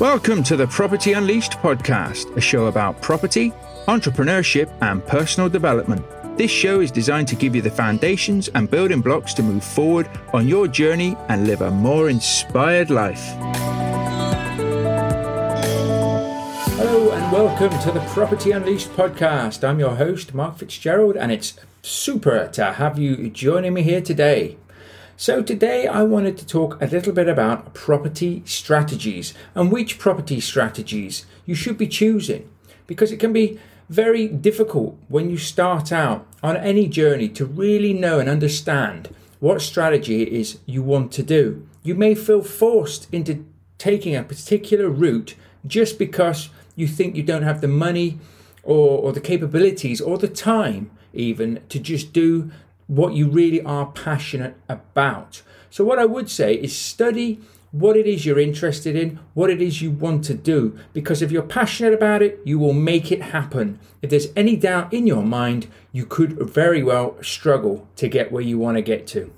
Welcome to the Property Unleashed podcast, a show about property, entrepreneurship and personal development. This show is designed to give you the foundations and building blocks to move forward on your journey and live a more inspired life. Hello and welcome to the Property Unleashed podcast. I'm your host, Mark Fitzgerald, and it's super to have you joining me here today. So today I wanted to talk a little bit about property strategies and which property strategies you should be choosing, because it can be very difficult when you start out on any journey to really know and understand what strategy it is you want to do. You may feel forced into taking a particular route just because you think you don't have the money or the capabilities or the time even to just do what you really are passionate about. So what I would say is study what it is you're interested in, what it is you want to do, because if you're passionate about it, you will make it happen. If there's any doubt in your mind, you could very well struggle to get where you want to get to.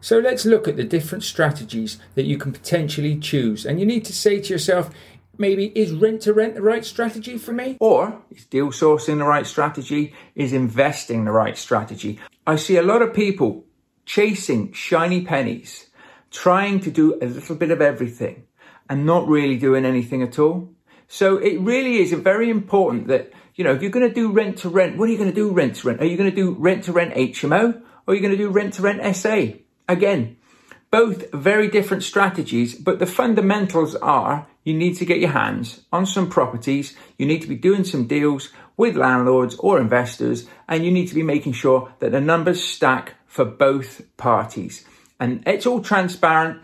So let's look at the different strategies that you can potentially choose. And you need to say to yourself, maybe is Rent to Rent the right strategy for me? Or is deal sourcing the right strategy? Is investing the right strategy? I see a lot of people chasing shiny pennies, trying to do a little bit of everything and not really doing anything at all. So it really is very important that, if you're going to do Rent to Rent, what are you going to do Rent to Rent? Are you going to do Rent to Rent HMO or are you going to do Rent to Rent SA? Again, both very different strategies, but the fundamentals are you need to get your hands on some properties, you need to be doing some deals with landlords or investors, and you need to be making sure that the numbers stack for both parties. And it's all transparent,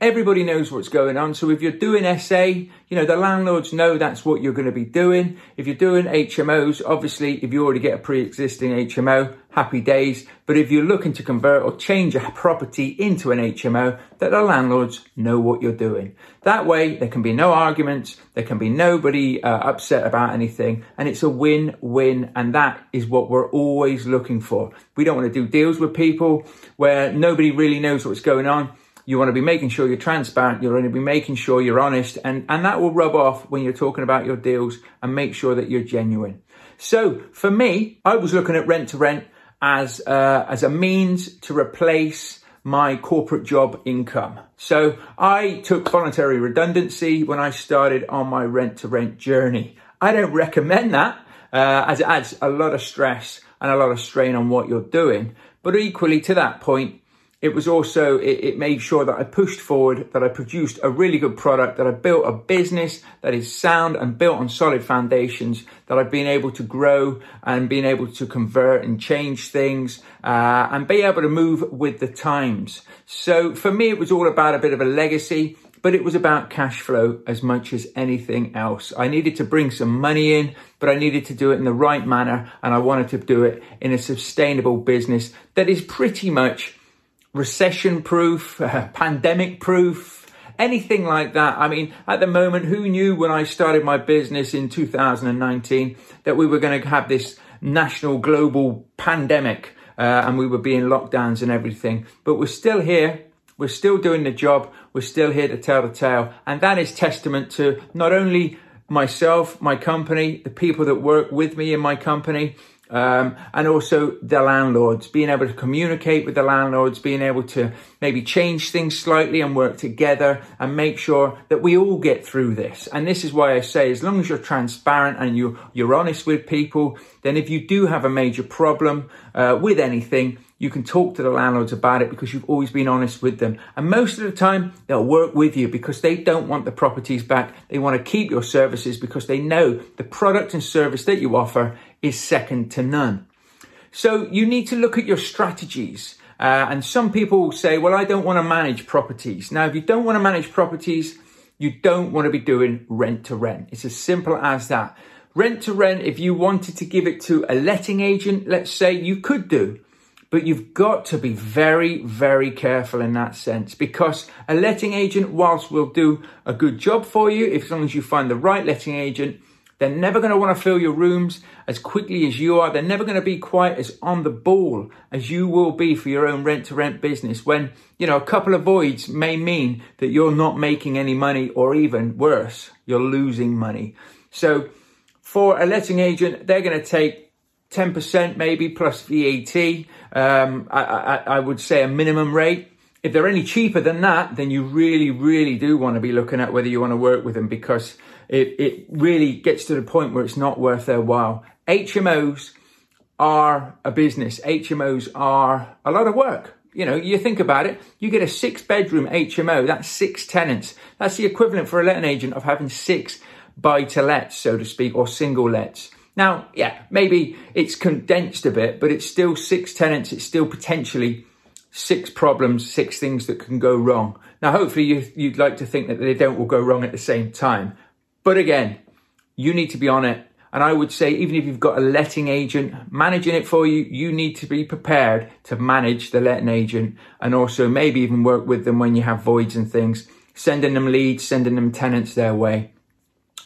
everybody knows what's going on. So if you're doing SA, the landlords know that's what you're going to be doing. If you're doing HMOs, obviously, if you already get a pre-existing HMO, happy days. But if you're looking to convert or change a property into an HMO, that the landlords know what you're doing. That way, there can be no arguments. There can be nobody upset about anything. And it's a win-win. And that is what we're always looking for. We don't want to do deals with people where nobody really knows what's going on. You want to be making sure you're transparent. You want to be making sure you're honest. And that will rub off when you're talking about your deals and make sure that you're genuine. So for me, I was looking at Rent to Rent as a means to replace my corporate job income. So I took voluntary redundancy when I started on my Rent to Rent journey. I don't recommend that as it adds a lot of stress and a lot of strain on what you're doing. But equally to that point, it was also, it made sure that I pushed forward, that I produced a really good product, that I built a business that is sound and built on solid foundations, that I've been able to grow and been able to convert and change things and be able to move with the times. So for me, it was all about a bit of a legacy, but it was about cash flow as much as anything else. I needed to bring some money in, but I needed to do it in the right manner. And I wanted to do it in a sustainable business that is pretty much recession-proof, pandemic-proof, anything like that. I mean, at the moment, who knew when I started my business in 2019 that we were going to have this national global pandemic and we would be in lockdowns and everything. But we're still here. We're still doing the job. We're still here to tell the tale. And that is testament to not only myself, my company, the people that work with me in my company, and also the landlords, being able to communicate with the landlords, being able to maybe change things slightly and work together and make sure that we all get through this. And this is why I say, as long as you're transparent and you're honest with people, then if you do have a major problem with anything, you can talk to the landlords about it because you've always been honest with them. And most of the time, they'll work with you because they don't want the properties back. They want to keep your services because they know the product and service that you offer is second to none. So you need to look at your strategies. And some people say, well, I don't want to manage properties. Now, if you don't want to manage properties, you don't want to be doing Rent to Rent. It's as simple as that. Rent to Rent, if you wanted to give it to a letting agent, let's say, you could do. But you've got to be very, very careful in that sense, because a letting agent, whilst will do a good job for you, as long as you find the right letting agent, They're never going to want to fill your rooms as quickly as you are. They're never going to be quite as on the ball as you will be for your own rent-to-rent business when, you know, a couple of voids may mean that you're not making any money or even worse, you're losing money. So for a letting agent, they're going to take 10% maybe plus VAT, I would say a minimum rate. If they're any cheaper than that, then you really, really do want to be looking at whether you want to work with them because it really gets to the point where it's not worth their while. HMOs are a business. HMOs are a lot of work. You know, you think about it, you get a 6-bedroom HMO, that's 6 tenants. That's the equivalent for a letting agent of having 6 buy-to-lets, so to speak, or single lets. Now, yeah, maybe it's condensed a bit, but it's still 6 tenants. It's still potentially 6 problems, 6 things that can go wrong. Now, hopefully you'd like to think that they don't all go wrong at the same time. But again, you need to be on it. And I would say, even if you've got a letting agent managing it for you, you need to be prepared to manage the letting agent and also maybe even work with them when you have voids and things, sending them leads, sending them tenants their way.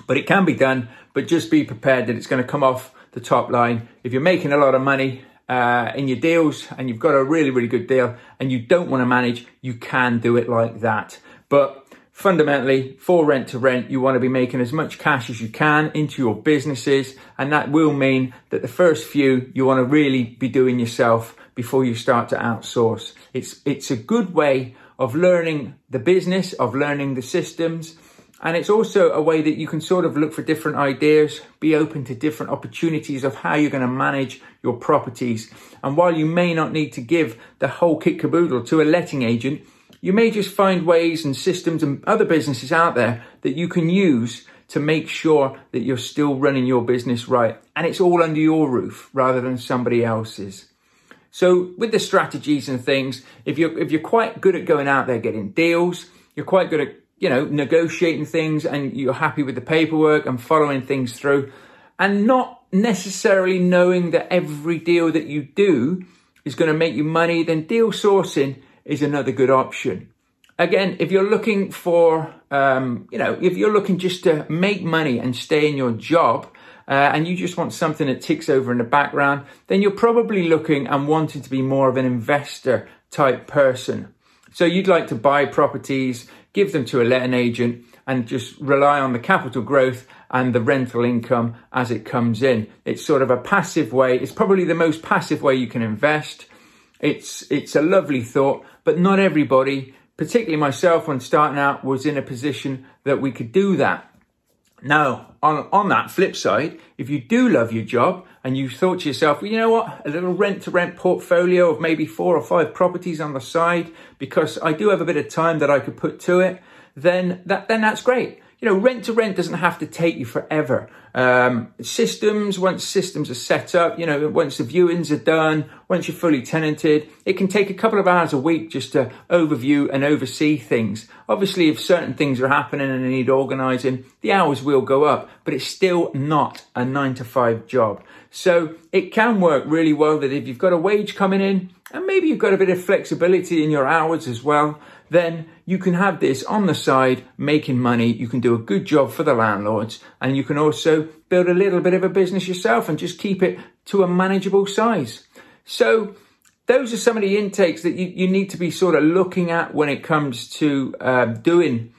But it can be done, but just be prepared that it's going to come off the top line. If you're making a lot of money in your deals and you've got a really, really good deal and you don't want to manage, you can do it like that. But fundamentally, for rent to rent, you want to be making as much cash as you can into your businesses. And that will mean that the first few you want to really be doing yourself before you start to outsource. It's a good way of learning the business, of learning the systems. And it's also a way that you can sort of look for different ideas, be open to different opportunities of how you're going to manage your properties. And while you may not need to give the whole kit caboodle to a letting agent, you may just find ways and systems and other businesses out there that you can use to make sure that you're still running your business right. And it's all under your roof rather than somebody else's. So with the strategies and things, if you're quite good at going out there getting deals, you're quite good at, you know, negotiating things and you're happy with the paperwork and following things through and not necessarily knowing that every deal that you do is going to make you money, then deal sourcing is another good option. Again, if you're looking for, if you're looking just to make money and stay in your job and you just want something that ticks over in the background, then you're probably looking and wanting to be more of an investor type person. So you'd like to buy properties, give them to a letting agent and just rely on the capital growth and the rental income as it comes in. It's sort of a passive way. It's probably the most passive way you can invest. It's a lovely thought, but not everybody, particularly myself when starting out, was in a position that we could do that. Now, on that flip side, if you do love your job and you thought to yourself, well, you know what, a little rent-to-rent portfolio of maybe 4 or 5 properties on the side, because I do have a bit of time that I could put to it, then that's great. You know, rent-to-rent doesn't have to take you forever. Once systems are set up, you know, once the viewings are done, once you're fully tenanted, it can take a couple of hours a week just to overview and oversee things. Obviously, if certain things are happening and they need organising, the hours will go up, but it's still not a 9-to-5 job. So it can work really well that if you've got a wage coming in and maybe you've got a bit of flexibility in your hours as well, then you can have this on the side making money. You can do a good job for the landlords and you can also build a little bit of a business yourself and just keep it to a manageable size. So those are some of the intakes that you need to be sort of looking at when it comes to doing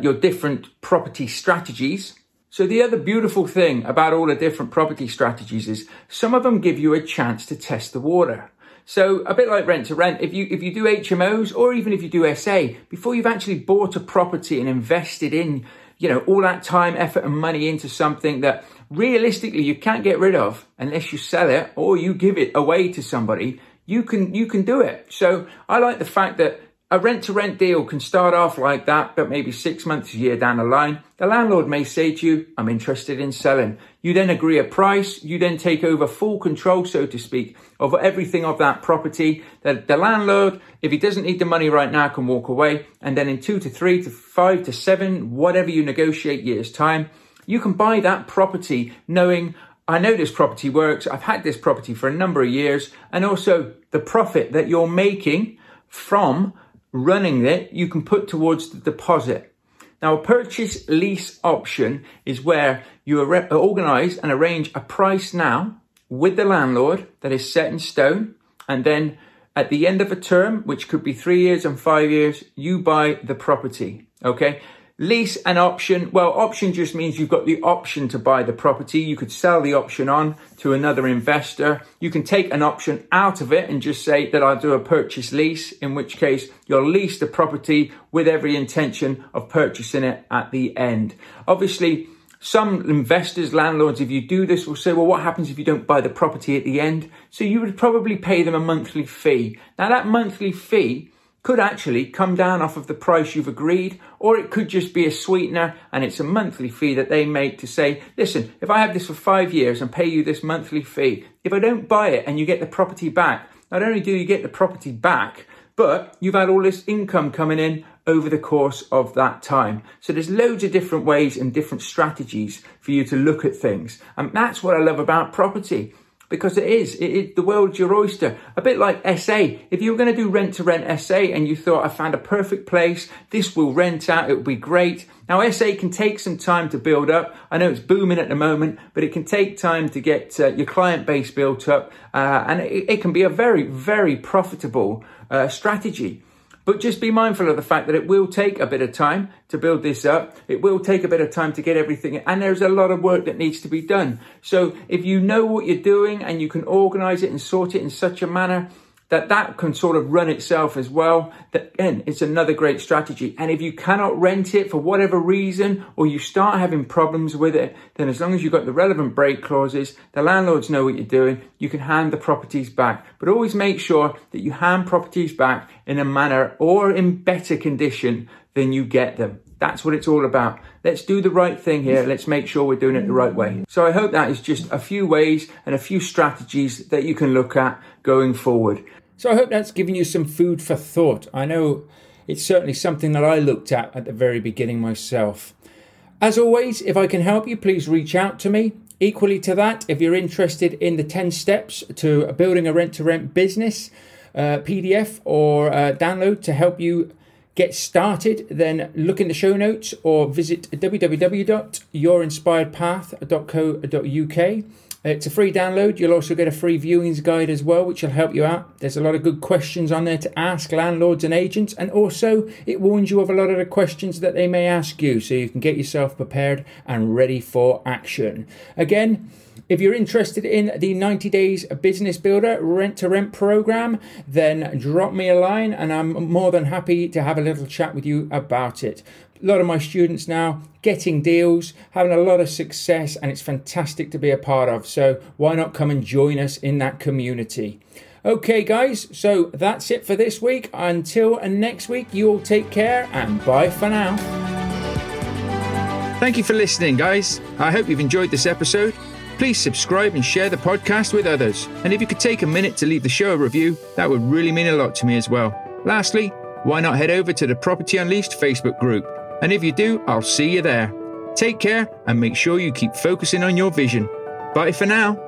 your different property strategies. So the other beautiful thing about all the different property strategies is some of them give you a chance to test the water. So a bit like rent to rent, if you do HMOs or even if you do SA, before you've actually bought a property and invested in, you know, all that time, effort and money into something that realistically you can't get rid of unless you sell it or you give it away to somebody, you can do it. So I like the fact that a rent to rent deal can start off like that, but maybe 6 months, a year down the line, the landlord may say to you, I'm interested in selling. You then agree a price. You then take over full control, so to speak, of everything of that property. The landlord, if he doesn't need the money right now, can walk away. And then in 2 to 3 to 5 to 7, whatever you negotiate years time, you can buy that property knowing, I know this property works. I've had this property for a number of years. And also the profit that you're making from running it, you can put towards the deposit. Now, a purchase lease option is where you organise and arrange a price now with the landlord that is set in stone, and then at the end of a term, which could be 3 years and 5 years, you buy the property, okay? Lease and option, well, option just means you've got the option to buy the property. You could sell the option on to another investor. You can take an option out of it and just say that I'll do a purchase lease, in which case you'll lease the property with every intention of purchasing it at the end. Obviously, some investors, landlords, if you do this, will say, well, what happens if you don't buy the property at the end? So you would probably pay them a monthly fee. Now, that monthly fee could actually come down off of the price you've agreed, or it could just be a sweetener, and it's a monthly fee that they make to say, listen, if I have this for 5 years and pay you this monthly fee, if I don't buy it and you get the property back, not only do you get the property back, but you've had all this income coming in over the course of that time. So there's loads of different ways and different strategies for you to look at things. And that's what I love about property, because the world's your oyster. A bit like SA. If you were going to do Rent to Rent SA and you thought, I found a perfect place, this will rent out, it will be great. Now, SA can take some time to build up. I know it's booming at the moment, but it can take time to get your client base built up. And it can be a very, very profitable strategy. But just be mindful of the fact that it will take a bit of time to build this up. It will take a bit of time to get everything. And there's a lot of work that needs to be done. So if you know what you're doing and you can organise it and sort it in such a manner that that can sort of run itself as well, that again, it's another great strategy. And if you cannot rent it for whatever reason, or you start having problems with it, then as long as you've got the relevant break clauses, the landlords know what you're doing, you can hand the properties back. But always make sure that you hand properties back in a manner or in better condition than you get them. That's what it's all about. Let's do the right thing here. Let's make sure we're doing it the right way. So I hope that is just a few ways and a few strategies that you can look at going forward. So I hope that's given you some food for thought. I know it's certainly something that I looked at the very beginning myself. As always, if I can help you, please reach out to me. Equally to that, if you're interested in the 10 steps to building a rent-to-rent business PDF or download to help you get started, then look in the show notes or visit www.yourinspiredpath.co.uk. It's a free download. You'll also get a free viewings guide as well, which will help you out. There's a lot of good questions on there to ask landlords and agents. And also, it warns you of a lot of the questions that they may ask you, so you can get yourself prepared and ready for action. Again, if you're interested in the 90 Days Business Builder Rent to Rent program, then drop me a line and I'm more than happy to have a little chat with you about it. A lot of my students now getting deals, having a lot of success, and it's fantastic to be a part of. So why not come and join us in that community? Okay, guys, so that's it for this week. Until next week, you all take care and bye for now. Thank you for listening, guys. I hope you've enjoyed this episode. Please subscribe and share the podcast with others. And if you could take a minute to leave the show a review, that would really mean a lot to me as well. Lastly, why not head over to the Property Unleashed Facebook group? And if you do, I'll see you there. Take care and make sure you keep focusing on your vision. Bye for now.